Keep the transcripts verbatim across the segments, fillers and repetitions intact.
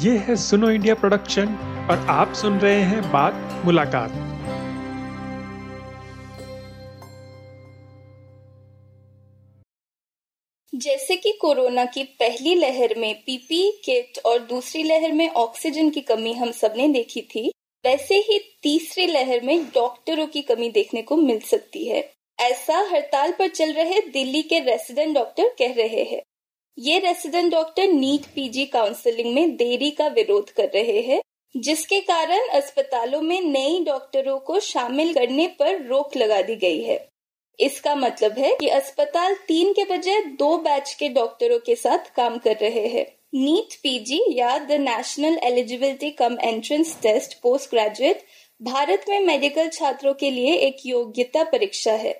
ये है सुनो इंडिया प्रोडक्शन और आप सुन रहे हैं बात मुलाकात। जैसे कि कोरोना की पहली लहर में पीपी किट और दूसरी लहर में ऑक्सीजन की कमी हम सबने देखी थी, वैसे ही तीसरी लहर में डॉक्टरों की कमी देखने को मिल सकती है। ऐसा हड़ताल पर चल रहे दिल्ली के रेसिडेंट डॉक्टर कह रहे हैं। ये resident doctor NEET PG counselling में देरी का विरोध कर रहे हैं, जिसके कारण अस्पतालों में नए डॉक्टरों को शामिल करने पर रोक लगा दी गई है। इसका मतलब है कि अस्पताल तीन के बजाय दो बैच के डॉक्टरों के साथ काम कर रहे हैं। नीट पीजी या the national eligibility cum entrance test post graduate Bharat में मेडिकल छात्रों के लिए एक योग्यता परीक्षा है।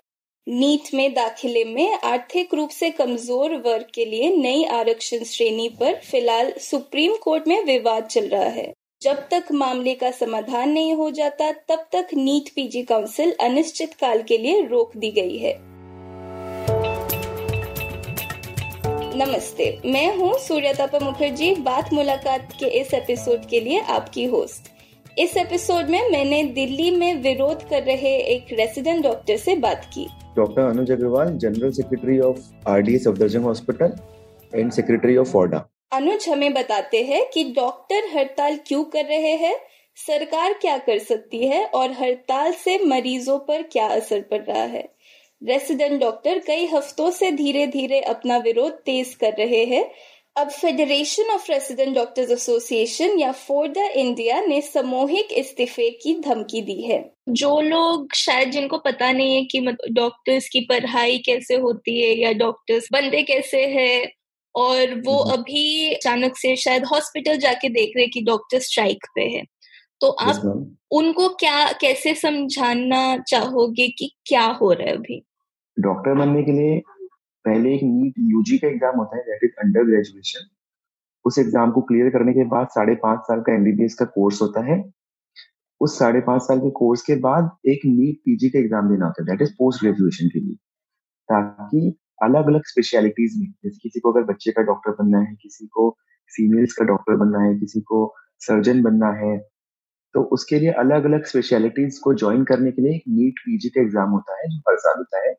नीट में दाखिले में आर्थिक रूप से कमजोर वर्ग के लिए नई आरक्षण श्रेणी पर फिलहाल सुप्रीम कोर्ट में विवाद चल रहा है। जब तक मामले का समाधान नहीं हो जाता तब तक नीट पीजी काउंसिल अनिश्चित काल के लिए रोक दी गई है। नमस्ते, मैं हूँ सूर्यताप मुखर्जी, बात मुलाकात के इस एपिसोड के लिए आपकी होस्ट। इस एपिसोड में मैंने दिल्ली में विरोध कर रहे एक रेसिडेंट डॉक्टर से बात की। Doctor Anuj Agarwal, general secretary of RDA Safdarjung hospital and secretary of FORDA. Anuj हमें बताते हैं कि डॉक्टर हड़ताल क्यों कर रहे हैं, सरकार क्या कर सकती है और हड़ताल से मरीजों पर क्या असर पड़ रहा है। रेसिडेंट डॉक्टर कई हफ्तों से धीरे धीरे अपना विरोध तेज कर रहे हैं। अब federation of resident doctors association या फोर्डा इंडिया ने सामूहिक इस्तीफे की धमकी दी है। जो लोग शायद जिनको पता नहीं है कि डॉक्टर्स की पढ़ाई कैसे होती है या डॉक्टर्स बनते कैसे हैं, और वो अभी अचानक से शायद हॉस्पिटल जाके देख रहे कि डॉक्टर स्ट्राइक पे है, तो आप उनको क्या कैसे समझाना चाहोगे कि क्या हो रहा है। अभी डॉक्टर बनने के लिए पहले एक नीट यूजी का एग्जाम होता है, दैट इज अंडर ग्रेजुएशन। उस एग्जाम को क्लियर करने के बाद साढ़े पांच साल का एमबीबीएस का कोर्स होता है। उस साढ़े पांच साल के कोर्स के बाद एक नीट पीजी का एग्जाम देना होता है, दैट इज पोस्ट ग्रेजुएशन के लिए, ताकि अलग अलग स्पेशलिटीज में, जैसे किसी को अगर बच्चे का डॉक्टर बनना है, किसी को फीमेल्स का डॉक्टर बनना है, किसी को सर्जन बनना है, तो उसके लिए अलग अलग स्पेशलिटीज को ज्वाइन करने के लिए एक नीट पीजी का एग्जाम होता है जो हर साल होता है।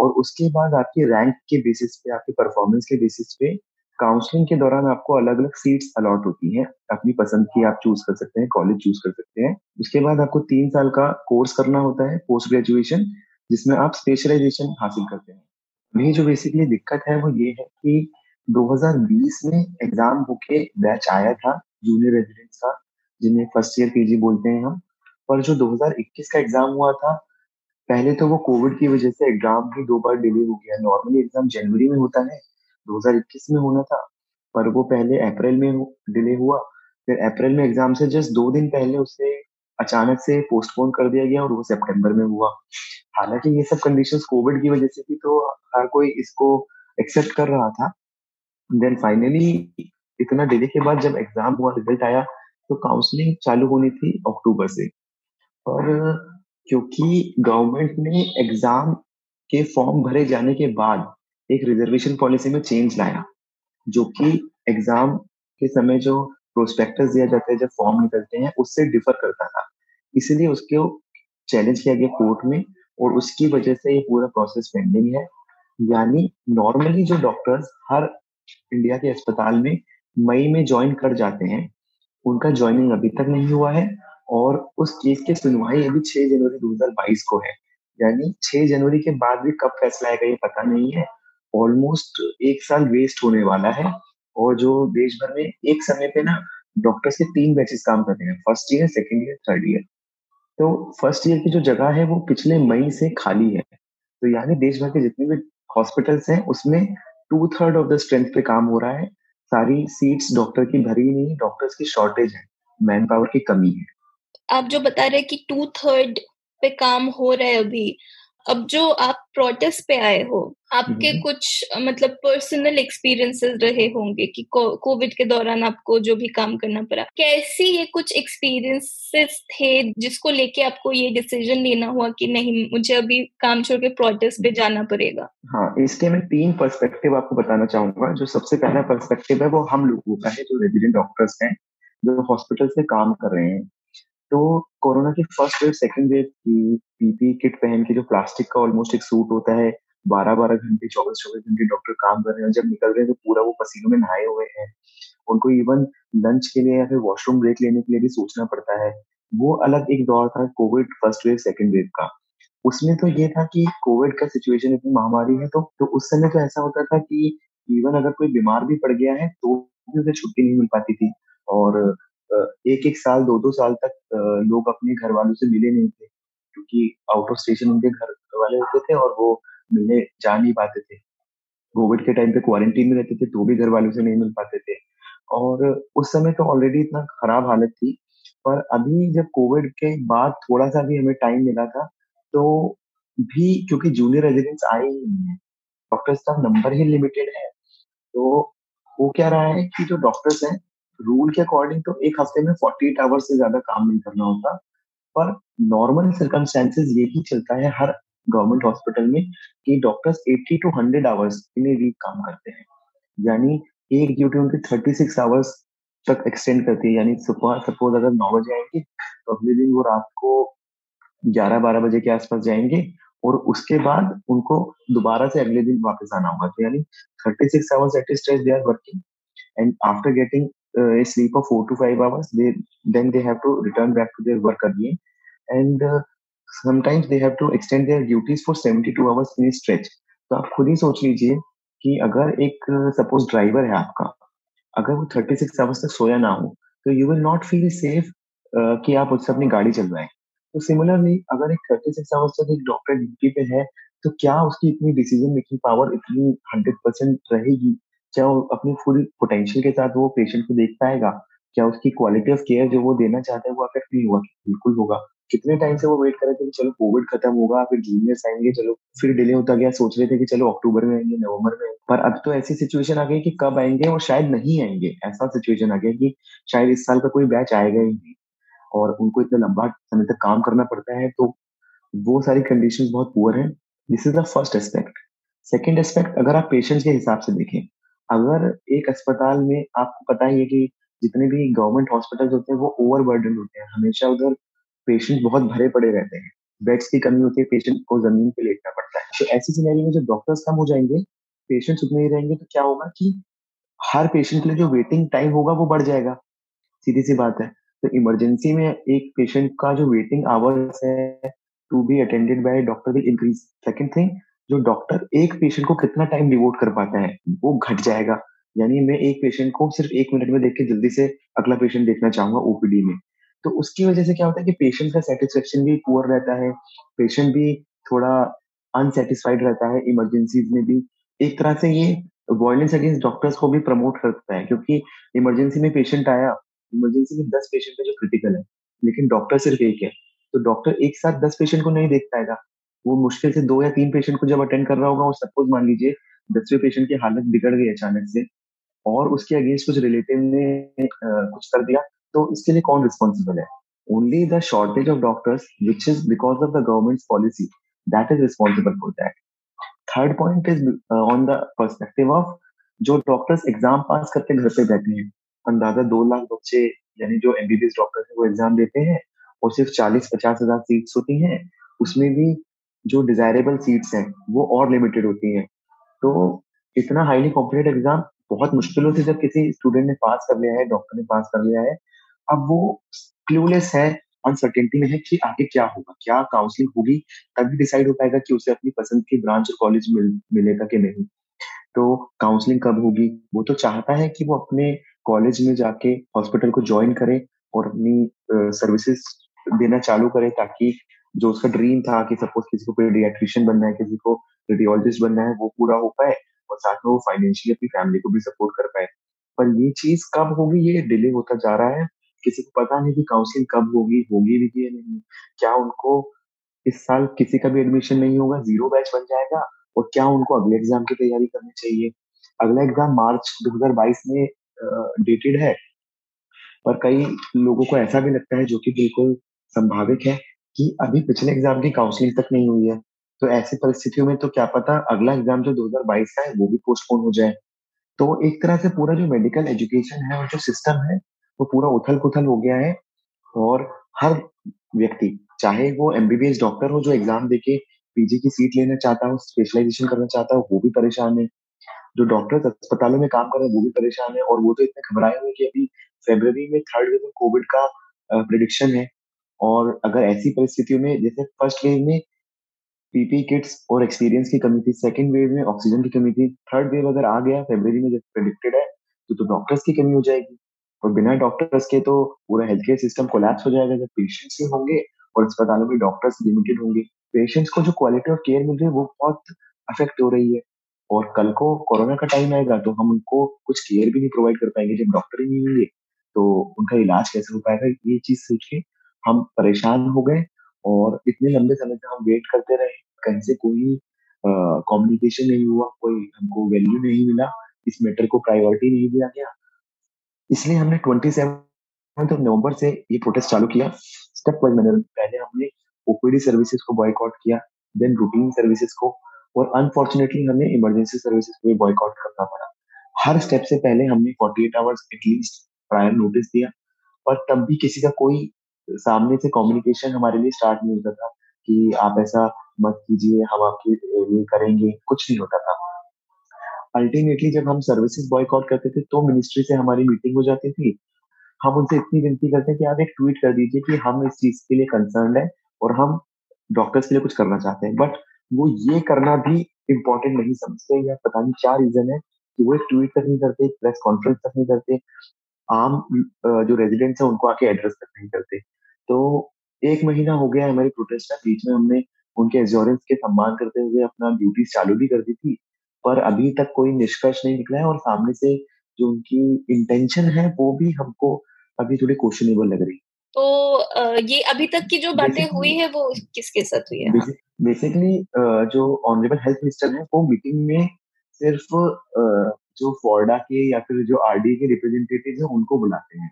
और उसके बाद आपके रैंक के बेसिस पे, आपके परफॉर्मेंस के बेसिस पे काउंसलिंग के दौरान आपको अलग अलग सीट्स अलॉट होती है, अपनी पसंद की आप चूज कर सकते हैं, कॉलेज चूज कर सकते हैं। उसके बाद आपको तीन साल का कोर्स करना होता है पोस्ट ग्रेजुएशन, जिसमें आप स्पेशलाइजेशन हासिल करते हैं। ये जो बेसिकली दिक्कत है वो ये है कि दो हज़ार बीस में एग्जाम होके बैच आया था जूनियर रेजिडेंट्स का, जिन्हें फर्स्ट ईयर पीजी बोलते हैं हम, पर जो दो हज़ार इक्कीस का एग्जाम हुआ था, पहले तो वो कोविड की वजह से एग्जाम भी दो बार डिले हो गया। नॉर्मली एग्जाम जनवरी में होता है, दो हज़ार इक्कीस में होना था, पर वो पहले अप्रैल में डिले हुआ। फिर अप्रैल में एग्जाम से जस्ट दो दिन पहले उसे अचानक से पोस्टपोन कर दिया गया और वो सितंबर में हुआ। हालांकि ये सब कंडीशंस कोविड की वजह से थी, तो हर कोई इसको एक्सेप्ट कर रहा था। देन फाइनली इतना डिले के बाद जब एग्जाम हुआ, रिजल्ट आया, तो काउंसलिंग चालू होनी थी अक्टूबर से, और क्योंकि गवर्नमेंट ने एग्जाम के फॉर्म भरे जाने के बाद एक रिजर्वेशन पॉलिसी में चेंज लाया, जो कि एग्जाम के समय जो प्रोस्पेक्टस दिया जाता है जब फॉर्म निकलते हैं, उससे डिफर करता था। इसलिए उसको चैलेंज किया गया कोर्ट में और उसकी वजह से ये पूरा प्रोसेस पेंडिंग है। यानी नॉर्मली जो डॉक्टर्स हर इंडिया के अस्पताल में मई में ज्वाइन कर जाते हैं, उनका ज्वाइनिंग अभी तक नहीं हुआ है, और उस केस की सुनवाई अभी छह जनवरी दो हज़ार बाईस को है। यानी छह जनवरी के बाद भी कब फैसला आएगा ये पता नहीं है। ऑलमोस्ट एक साल वेस्ट होने वाला है। और जो देश भर में एक समय पे ना डॉक्टर्स के तीन बैचेस काम करते हैं, first year, second year, third year, तो फर्स्ट ईयर की जो जगह है वो पिछले मई से खाली है। तो यानी देश भर के जितने भी हॉस्पिटल्स हैं उसमें two third of the strength पे काम हो रहा है। सारी सीट्स डॉक्टर की भरी नहीं, डॉक्टर्स की शॉर्टेज है, मैन पावर की कमी है। आप जो बता रहे कि टू थर्ड पे काम हो रहा है अभी, अब जो आप प्रोटेस्ट पे आए हो, आपके कुछ मतलब पर्सनल एक्सपीरियंसेस रहे होंगे कि कोविड के दौरान आपको जो भी काम करना पड़ा, कैसी ये कुछ एक्सपीरियंसेस थे जिसको लेके आपको ये डिसीजन लेना हुआ कि नहीं, मुझे अभी काम छोड़ के प्रोटेस्ट पे जाना पड़ेगा? हाँ, इसके मैं तीन पर्सपेक्टिव आपको बताना चाहूंगा। जो सबसे पहला पर्सपेक्टिव है वो हम लोगों का है, जो रेजिडेंट डॉक्टर्स हैं, जो हॉस्पिटल में काम कर रहे हैं। तो कोरोना की फर्स्ट वेव, सेकंड वेव की पीपी किट पहन के, जो प्लास्टिक का ऑलमोस्ट एक सूट होता है, बारह बारह घंटे चौबीस चौबीस घंटे डॉक्टर काम कर रहे हैं। जब निकल रहे हैं तो पूरा वो पसीनों में नहाए हुए हैं, उनको इवन लंच के लिए या फिर वॉशरूम ब्रेक लेने के लिए भी सोचना पड़ता है। वो अलग एक दौर था Covid first wave second wave का। उसमें तो ये था कि कोविड का सिचुएशन इतनी महामारी है, तो, तो उस समय तो ऐसा होता था कि इवन अगर कोई बीमार भी पड़ गया है तो भी उसे छुट्टी नहीं मिल पाती थी, और एक एक साल दो दो साल तक लोग अपने घर वालों से मिले नहीं थे, क्योंकि आउट ऑफ स्टेशन उनके घर वाले होते थे और वो मिलने जा नहीं पाते थे। कोविड के टाइम पे क्वारंटीन में रहते थे तो भी घर वालों से नहीं मिल पाते थे, और उस समय तो ऑलरेडी इतना खराब हालत थी। पर अभी जब कोविड के बाद थोड़ा सा भी हमें टाइम मिला था, तो भी क्योंकि जूनियर रेजिडेंट्स आए ही नहीं है, डॉक्टर्स का नंबर ही लिमिटेड है, तो वो क्या रहा है कि जो डॉक्टर्स हैं, रूल के अकॉर्डिंग तो एक हफ्ते में अड़तालीस आवर्स से ज्यादा काम नहीं करना होता, पर नॉर्मल सर्कमस्टेंसेस ये ही चलता है हर गवर्नमेंट हॉस्पिटल में कि डॉक्टर्स अस्सी टू सौ आवर्स इन ए वीक काम करते हैं, यानी एक ड्यूटी उनकी छत्तीस आवर्स तक एक्सटेंड करती है। यानी सपोज अगर नौ बजे आएंगे तो अगले दिन वो रात को ग्यारह बारह बजे के आसपास जाएंगे, और उसके बाद उनको दोबारा से अगले दिन वापस आना होगा। तो यानी छत्तीस hours at a stretch they are working, and after getting a sleep of four to five hours, they then they have to return back to their work again, and uh, sometimes they have to extend their duties for seventy-two hours in a stretch. तो आप खुद ही सोच लीजिए कि अगर एक suppose driver है आपका, अगर वो छत्तीस आवर्स तक सोया ना हो तो you will not feel safe कि आप उससे अपनी गाड़ी चलवाएं। तो सिमिलरली अगर एक छत्तीस आवर्स तक एक डॉक्टर ड्यूटी पे है, तो क्या उसकी इतनी डिसीजन मेकिंग पावर इतनी हंड्रेड परसेंट रहेगी? क्या वो अपनी फुल पोटेंशियल के साथ वो पेशेंट को देख पाएगा? क्या उसकी क्वालिटी ऑफ केयर जो वो देना चाहता है वो अफेक्ट नहीं हुआ? बिल्कुल होगा। कितने टाइम से वो वेट कर रहे थे कि चलो कोविड खत्म होगा, फिर जूनियर्स आएंगे, चलो फिर डिले होता गया, सोच रहे थे कि चलो अक्टूबर में आएंगे, नवंबर में। पर अब तो ऐसी सिचुएशन आ गई कि कब आएंगे और शायद नहीं आएंगे, ऐसा सिचुएशन आ गया कि शायद इस साल का कोई बैच आएगा ही नहीं, और उनको इतना लंबा समय तक काम करना पड़ता है। तो वो सारी कंडीशन बहुत पुअर है। This is the first aspect. Second aspect, अगर आप पेशेंट के हिसाब से देखें, अगर एक अस्पताल में, आपको पता ही है कि जितने भी गवर्नमेंट हॉस्पिटल्स होते हैं वो ओवरबर्डन होते हैं, हमेशा उधर पेशेंट बहुत भरे पड़े रहते हैं, बेड्स की कमी होती है, पेशेंट को जमीन पे लेटना पड़ता है। तो ऐसी सिनेरियो में जब डॉक्टर्स कम हो जाएंगे, पेशेंट्स उतने ही रहेंगे, तो क्या होगा कि हर पेशेंट के लिए जो वेटिंग टाइम होगा वो बढ़ जाएगा, सीधी सी बात है। तो इमरजेंसी में एक पेशेंट का जो वेटिंग आवर्स है to be attended by doctor will increase. Second thing, जो डॉक्टर एक पेशेंट को कितना टाइम डिवोट कर पाता है वो घट जाएगा, यानी मैं एक पेशेंट को सिर्फ एक मिनट में देख के जल्दी से अगला पेशेंट देखना चाहूंगा ओपीडी में। तो उसकी वजह से क्या होता है कि पेशेंट का सेटिस्फेक्शन भी पुअर रहता है, पेशेंट भी थोड़ा अनसेटिस्फाइड रहता है इमरजेंसीज में भी। एक तरह से ये वायलेंस अगेंस्ट डॉक्टर्स को भी प्रमोट करता है, क्योंकि इमरजेंसी में पेशेंट आया, इमरजेंसी में दस पेशेंट है जो क्रिटिकल है, लेकिन डॉक्टर सिर्फ एक है, तो डॉक्टर एक साथ दस पेशेंट को नहीं देख पाएगा, वो मुश्किल से दो या तीन पेशेंट को जब अटेंड कर रहा होगा, और सपोज मान लीजिए दसवें पेशेंट की हालत बिगड़ गई अचानक से, और उसके अगेंस्ट कुछ रिलेटिव ने कुछ कर दिया, तो इसके लिए कौन रिस्पॉन्सिबल है? Only the shortage of doctors which is because of the government's policy, that is responsible for that. Third point is on the perspective of जो डॉक्टर्स एग्जाम पास करके घर पे बैठे हैं, अंदाजा दो लाख बच्चे, यानी जो एमबीबीएस डॉक्टर्स हैं वो एग्जाम देते हैं, और सिर्फ चालीस पचास हजार सीट्स होती हैं, उसमें भी जो डिजायरेबल सीट्स हैं वो और लिमिटेड होती हैं। तो इतना हाईली कॉम्पिटेटिव एग्जाम बहुत मुश्किलों से जब किसी स्टूडेंट ने पास कर लिया है, डॉक्टर ने पास कर लिया है, अब वो क्लूलेस है, अनसर्टेनिटी में है कि आगे क्या होगा, क्या काउंसलिंग होगी, तभी डिसाइड हो पाएगा कि उसे अपनी पसंद की ब्रांच और कॉलेज मिल, मिलेगा कि नहीं। तो काउंसलिंग कब होगी? वो तो चाहता है कि वो अपने कॉलेज में जाके हॉस्पिटल को ज्वाइन करे और अपनी सर्विसेज देना चालू करे, ताकि जो उसका ड्रीम था कि सपोज किसी को पेडियाट्रिशियन बनना है, किसी को रेडियोलॉजिस्ट बनना है, वो पूरा हो पाए, और साथ में वो फाइनेंशियली अपनी फैमिली को भी सपोर्ट कर पाए। पर ये चीज कब होगी, ये डिले होता जा रहा है, किसी को पता नहीं कि काउंसलिंग कब होगी, होगी भी या नहीं, क्या उनको इस साल किसी का भी एडमिशन नहीं होगा, जीरो बैच बन जाएगा। और क्या उनको अगले एग्जाम की तैयारी करनी चाहिए? अगला एग्जाम मार्च दो हज़ार बाईस में डेटेड है, पर कई लोगों को ऐसा भी लगता है, जो कि बिल्कुल संभावित है, कि अभी पिछले एग्जाम की काउंसलिंग तक नहीं हुई है, तो ऐसी परिस्थितियों में तो क्या पता अगला एग्जाम जो दो हज़ार बाईस का है वो भी पोस्टपोन हो जाए। तो एक तरह से पूरा जो मेडिकल एजुकेशन है और जो सिस्टम है वो पूरा उथल पुथल हो गया है। और हर व्यक्ति, चाहे वो एमबीबीएस डॉक्टर हो जो एग्जाम देके पीजी की सीट लेना चाहता हो, स्पेशलाइजेशन करना चाहता हो, वो भी परेशान है। जो डॉक्टर्स अस्पतालों में काम कर रहे हैं वो भी परेशान है। और वो तो इतने घबराए हुए कि अभी फरवरी में थर्ड वेव कोविड का प्रेडिक्शन है। और अगर ऐसी परिस्थितियों में, जैसे फर्स्ट वेव में पीपी किट्स और एक्सपीरियंस की कमी थी, सेकेंड वेव में ऑक्सीजन की कमी थी, थर्ड वेव अगर आ गया फरवरी में जैसे प्रेडिक्टेड है, तो, तो डॉक्टर्स की कमी हो जाएगी। और बिना डॉक्टर्स के तो पूरा हेल्थ केयर सिस्टम कोलैप्स हो जाएगा। जब पेशेंट्स ही होंगे और अस्पतालों में डॉक्टर्स लिमिटेड होंगे, पेशेंट्स को जो क्वालिटी ऑफ केयर मिल रही है वो बहुत अफेक्ट हो रही है। और कल को कोरोना का टाइम आएगा तो हम उनको कुछ केयर भी नहीं प्रोवाइड कर पाएंगे। जब डॉक्टर ही नहीं होंगे तो उनका इलाज कैसे हो पाएगा? ये चीज सोच के हम परेशान हो गए और इतने लंबे समय तक हम वेट करते रहे। कहीं से कोई कम्युनिकेशन नहीं हुआ, कोई हमको वैल्यू नहीं मिला, इस मैटर को प्रायोरिटी नहीं दिया गया। इसलिए हमने सत्ताईस नवंबर से ये प्रोटेस्ट चालू किया। स्टेप वाइज मैनर, पहले हमने ओपीडी सर्विसेज को बॉयकॉट किया, देन रूटीन सर्विसेज को, और अनफॉर्चुनेटली हमें इमरजेंसी सर्विसेज को भी बॉयकॉट करना पड़ा। हर स्टेप से पहले हमने अड़तालीस आवर्स एटलीस्ट प्रायर नोटिस दिया, पर तब भी किसी का कोई सामने से कम्युनिकेशन हमारे लिए स्टार्ट नहीं होता था कि आप ऐसा मत कीजिए, हम आपके लिए करेंगे, कुछ नहीं होता था। अल्टीमेटली जब हम सर्विसेज बॉयकॉट करते थे तो मिनिस्ट्री से हमारी मीटिंग हो जाती थी। हम उनसे इतनी विनती करते हैं कि आप एक ट्वीट कर दीजिए कि हम इस चीज के लिए कंसर्न है और हम डॉक्टर्स के लिए कुछ करना चाहते हैं, बट वो ये करना भी इम्पोर्टेंट नहीं समझते, या पता नहीं क्या रीजन है कि वो एक ट्वीट तक नहीं करते, प्रेस कॉन्फ्रेंस तक नहीं करते, आम जो रेजिडेंट्स हैं उनको आके एड्रेस तक नहीं करते। तो एक महीना हो गया हमारे प्रोटेस्ट का। बीच में हमने उनके एश्योरेंस के सम्मान करते हुए अपना ड्यूटी चालू भी कर दी थी, पर अभी तक कोई निष्कर्ष नहीं निकला है। और सामने से जो उनकी इंटेंशन है वो भी हमको अभी थोड़ी क्वेश्चनेबल लग रही। तो ये अभी तक की जो बातें हुई है वो किसके साथ हुई है? बेसिकली जो ऑनरेबल हेल्थ मिनिस्टर हैं वो मीटिंग में सिर्फ जो फोर्डा के या फिर जो आरडीए के रिप्रेजेंटेटिव हैं उनको बुलाते हैं।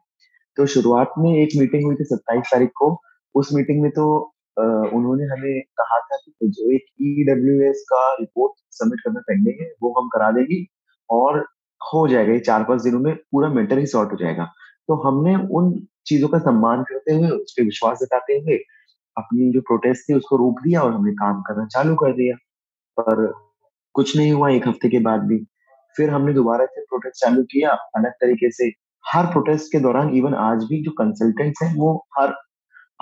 तो शुरुआत में एक मीटिंग हुई थी सत्ताईस तारीख को। उस मीटिंग में तो उन्होंने हमें कहा था कि जो एक ईडब्ल्यूएस का रिपोर्ट सबमिट करना पेंडिंग है वो हम करा देंगी और हो जाएगा, ये चार पांच दिनों में पूरा मैटर ही सॉर्ट हो जाएगा। तो हमने उन चीजों का सम्मान करते हुए, उस पर विश्वास जताते हुए, अपनी जो प्रोटेस्ट थी उसको रोक दिया और हमने काम करना चालू कर दिया। पर कुछ नहीं हुआ। एक हफ्ते के बाद भी फिर हमने दोबारा से प्रोटेस्ट चालू किया अलग तरीके से। हर प्रोटेस्ट के दौरान, इवन आज भी जो कंसल्टेंट्स हैं वो हर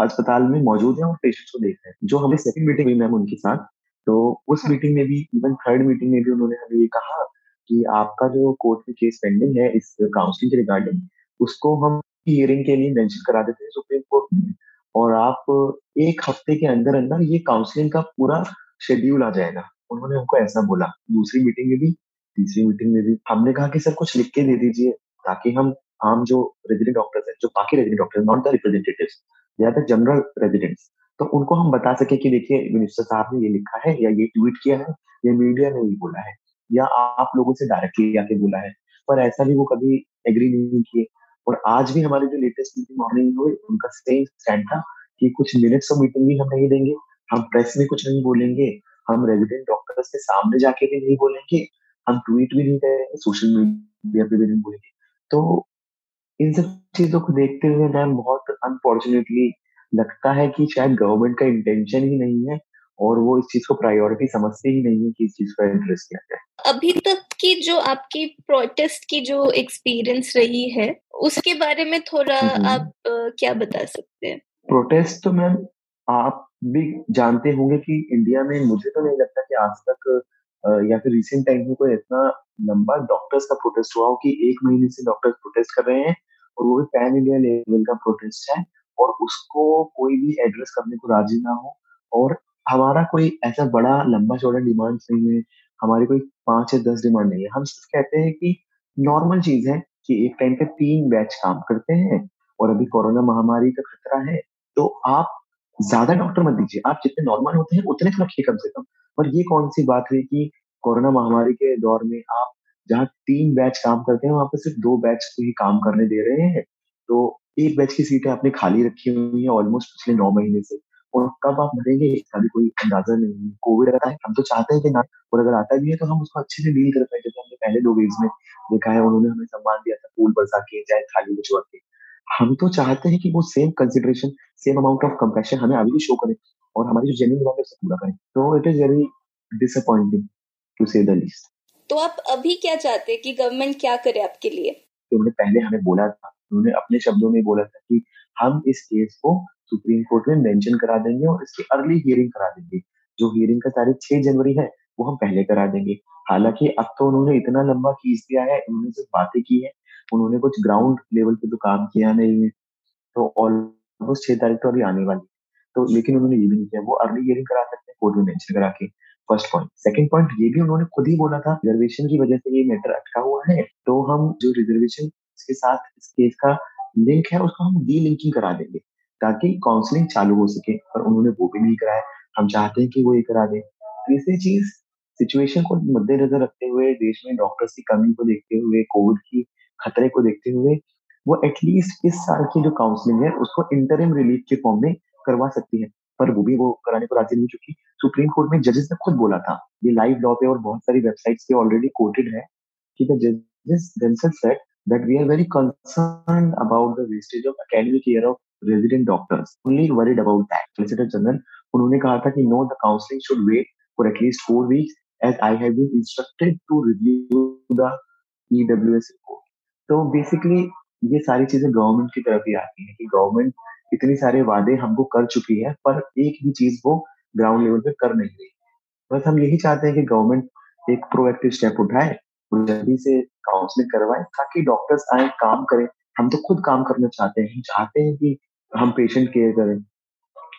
अस्पताल में मौजूद हैं और पेशेंट्स को देख रहे हैं। जो हमें सेकंड मीटिंग हुई मैम उनके साथ, तो उस मीटिंग में भी, इवन थर्ड मीटिंग में भी उन्होंने हमें ये कहा कि आपका जो कोर्ट में केस पेंडिंग है इस काउंसलिंग के रिगार्डिंग, उसको हम हियरिंग के लिए मेंशन करा देते हैं सुप्रीम कोर्ट में, और आप एक हफ्ते के अंदर अंदर ये काउंसलिंग का पूरा शेड्यूल आ जाएगा। उन्होंने हमको ऐसा बोला। दूसरी मीटिंग में भी, तीसरी मीटिंग में भी हमने कहा कि सर कुछ लिख के दे दीजिए ताकि हम आम जो रेजिडेंट डॉक्टर्स हैं, जो बाकी resident doctors, not the representatives, they are the general residents, तो उनको हम बता सके कि देखिए मिनिस्टर साहब ने ये लिखा है, या ये ट्वीट किया है, या मीडिया ने ये बोला है, या आप लोगों से डायरेक्टली आके बोला है। पर ऐसा भी वो कभी एग्री नहीं किए। और आज भी हमारे जो लेटेस्ट मीटिंग मॉर्निंग हुई उनका सेम स्टैंड था कि कुछ मिनट्स ऑफ मीटिंग भी हम नहीं देंगे, हम प्रेस में कुछ नहीं बोलेंगे, हम रेजिडेंट डॉक्टर्स के सामने जाके भी नहीं बोलेंगे, हम ट्वीट भी नहीं करेंगे, सोशल मीडिया पे भी नहीं बोलेंगे। तो इन सब चीजों को देखते हुए मैम बहुत अनफॉर्चुनेटली लगता है कि शायद गवर्नमेंट का इंटेंशन ही नहीं है और वो इस चीज को प्रायोरिटी समझते ही नहीं है कि इस चीज का इंटरेस्ट क्या है। अभी तक की जो आपकी प्रोटेस्ट की जो एक्सपीरियंस रही है उसके बारे में थोड़ा आप क्या बता सकते हैं? प्रोटेस्ट तो मैम आप भी जानते होंगे कि इंडिया में मुझे तो नहीं लगता कि आज तक या फिर रिसेंट टाइम में कोई इतना लंबा डॉक्टर्स का प्रोटेस्ट हुआ हो कि एक महीने से डॉक्टर्स प्रोटेस्ट कर रहे हैं और वो भी पैन इंडिया लेवल का प्रोटेस्ट है और उसको कोई भी एड्रेस करने को राजी ना हो। और हमारा कोई ऐसा बड़ा लंबा चौड़ा डिमांड नहीं है, हमारी कोई पांच या दस डिमांड नहीं है। हम सिर्फ कहते हैं कि नॉर्मल चीज है कि एक टाइम पे तीन बैच काम करते हैं और अभी कोरोना महामारी का खतरा है, तो आप ज्यादा डॉक्टर मत दीजिए, आप जितने नॉर्मल होते हैं उतने तो रखिए कम से कम। और ये कौन सी बात हुई कि कोरोना महामारी के दौर में आप जहाँ तीन बैच काम करते हैं वहां पर सिर्फ दो बैच को ही काम करने दे रहे हैं, तो एक बैच की सीटें आपने खाली रखी हुई है ऑलमोस्ट पिछले नौ महीने से, और कब आप भरेंगे इसका भी कोई अंदाजा नहीं है। कोविड आता है, हम तो चाहते हैं कि ना, और अगर आता भी है तो हम उसको अच्छे से डील कर पाए, जैसे हमने पहले दो वेव्स में देखा है, उन्होंने हमें सम्मान दिया था फूल बरसा के चाहे थाली बिछवा के। हम तो चाहते हैं कि वो same consideration, same amount of compassion हमें अभी भी शो करें और हमारी जो जेन्युइन डिमांड है उसको पूरा करें। तो it is very disappointing to say the least. तो आप अभी क्या चाहते हैं कि गवर्नमेंट क्या करे आपके लिए? उन्होंने पहले हमें बोला था, उन्होंने अपने शब्दों में बोला था कि हम इस केस को सुप्रीम कोर्ट में मेंशन करा देंगे और इसकी अर्ली हियरिंग करा देंगे। जो हियरिंग का तारीख छह जनवरी है वो हम पहले करा देंगे। हालांकि अब तो उन्होंने इतना लंबा खींच दिया है, उन्होंने सिर्फ बातें की है, उन्होंने कुछ ग्राउंड लेवल पे तो काम किया नहीं है। तो ऑलमोस्ट छह तारीख तो अभी आने वाली है, तो लेकिन उन्होंने ये भी नहीं किया। वो अर्ली हियरिंग करा सकते हैं कोर्ट में मेंशन करा के, फर्स्ट पॉइंट। सेकेंड पॉइंट, ये भी उन्होंने खुद ही बोला था रिजर्वेशन की वजह से ये मैटर अटका हुआ है, तो हम जो रिजर्वेशन के साथ इस केस का लिंक है उसको हम डी लिंकिंग करा देंगे ताकि काउंसलिंग चालू हो सके, पर उन्होंने वो भी नहीं कराया। हम चाहते हैं कि वो ये करा दें। तीसरी चीज, सिचुएशन को मद्देनजर रखते हुए, देश में डॉक्टर्स की कमी को देखते हुए, कोविड की खतरे को देखते हुए, वो एटलीस्ट इस साल की जो काउंसलिंग है उसको इंटरिम रिलीफ के फॉर्म में करवा सकती है, पर वो भी वो कराने को राजी नहीं, क्योंकि सुप्रीम कोर्ट में जजेस ने खुद बोला था, ये लाइव लॉ पे और बहुत सारी वेबसाइट्स पे ऑलरेडी कोटेड है कि द जजेस themselves said that we are very concerned about the wastage of academic year of resident doctors, only worried about that. Solicitor General, उन्होंने कहा था कि no, the counselling should wait for at least four weeks as I have been instructed to review the E W S report. So basically ये सारी चीजें government की तरफ ही आती है कि गवर्नमेंट इतने सारे वादे हमको कर चुकी है पर एक भी चीज वो ग्राउंड लेवल पे कर नहीं रही। बस हम यही चाहते हैं कि गवर्नमेंट एक प्रोएक्टिव स्टेप उठाए और जल्दी से काउंसलिंग करवाए ताकि डॉक्टर्स आए काम करें। हम तो खुद काम करना चाहते हैं, चाहते हैं कि हम पेशेंट केयर करें।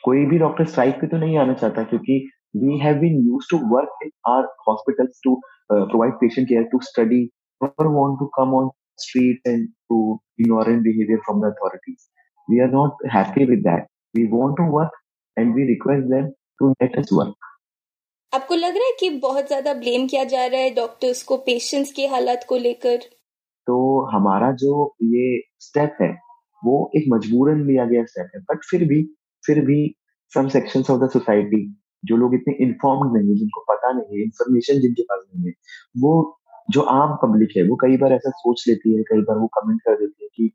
कोई भी डॉक्टर स्ट्राइक पे तो नहीं आना चाहता क्योंकि we have been used to work in our hospitals to provide patient care, to study, never want to come on street and to ignorant behaviour from the authorities. We are not happy with that, we want to work and we request them to let us work. आपको लग रहा है कि बहुत ज्यादा blame किया जा रहा है डॉक्टर्स को पेशेंट्स के हालात को लेकर? तो हमारा जो ये स्टेप है वो एक मजबूरन लिया गया स्टेप है, बट फिर भी फिर भी some sections of the society, जो लोग इतने इन्फॉर्म्ड नहीं है, जिनको पता नहीं है, इन्फॉर्मेशन जिनके पास नहीं है, वो जो आम पब्लिक है वो कई बार ऐसा सोच लेती है, कई बार वो कमेंट कर देती है कि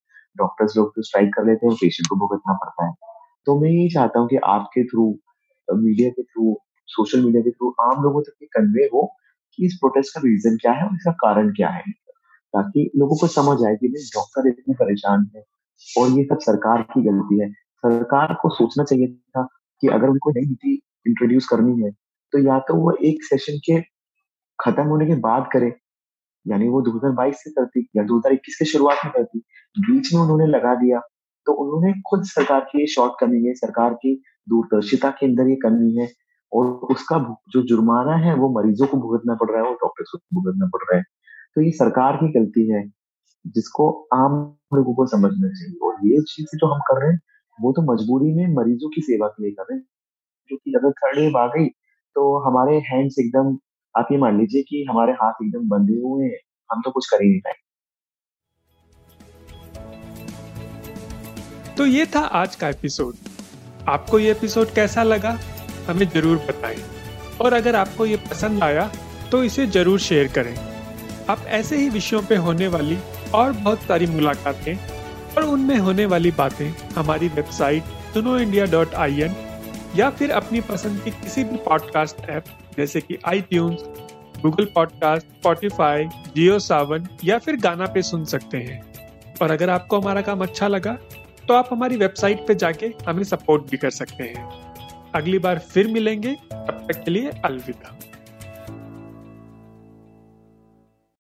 डॉक्टर्स लोग तो स्ट्राइक कर लेते हैं, पेशेंट को भुगतना पड़ता है। तो मैं यही चाहता हूँ कि आपके थ्रू, मीडिया के थ्रू, सोशल मीडिया के थ्रू आम लोगों तक ये कन्वे हो कि इस प्रोटेस्ट का रीजन क्या है और इसका कारण क्या है, ताकि लोगों को समझ आए कि डॉक्टर इतने परेशान है और ये सब सरकार की गलती है। सरकार को सोचना चाहिए था कि अगर उनको नई नीति इंट्रोड्यूस करनी है तो या तो वो एक सेशन के खत्म होने के बाद करे, यानी वो दो हज़ार बाईस से करती या दो हज़ार इक्कीस के शुरुआत में करती, बीच में उन्होंने लगा दिया। तो उन्होंने खुद सरकार की शॉर्ट कमी है, सरकार की दूरदर्शिता के अंदर ये कमी है और उसका जो जुर्माना है वो मरीजों को भुगतना पड़ रहा है और डॉक्टर्स को भुगतना पड़ रहा है। तो ये सरकार की गलती है जिसको आम लोगों को समझना चाहिए। और ये चीज जो हम कर रहे हैं वो तो मजबूरी में मरीजों की सेवा के लिए कर रहे हैं, क्योंकि अगर थर्ड वेव आ गई तो हमारे हैंड्स एकदम, आप ये मान लीजिए कि हमारे हाथ एकदम बंधे हुए हैं, हम तो कुछ कर ही नहीं पाएंगे। तो ये था आज का एपिसोड। आपको ये एपिसोड कैसा लगा हमें जरूर बताएं, और अगर आपको ये पसंद आया तो इसे जरूर शेयर करें। आप ऐसे ही विषयों पे होने वाली और बहुत सारी मुलाकातें और उनमें होने वाली बातें हमारी website tuno india dot in या फिर अपनी पसंद की किसी भी पॉडकास्ट ऐप जैसे कि iTunes, Google podcast, Spotify, Jio Saavn या फिर गाना पे सुन सकते हैं। और अगर आपको हमारा काम अच्छा लगा तो आप हमारी वेबसाइट पे जाके हमें सपोर्ट भी कर सकते हैं। अगली बार फिर मिलेंगे, तब तक के लिए अलविदा।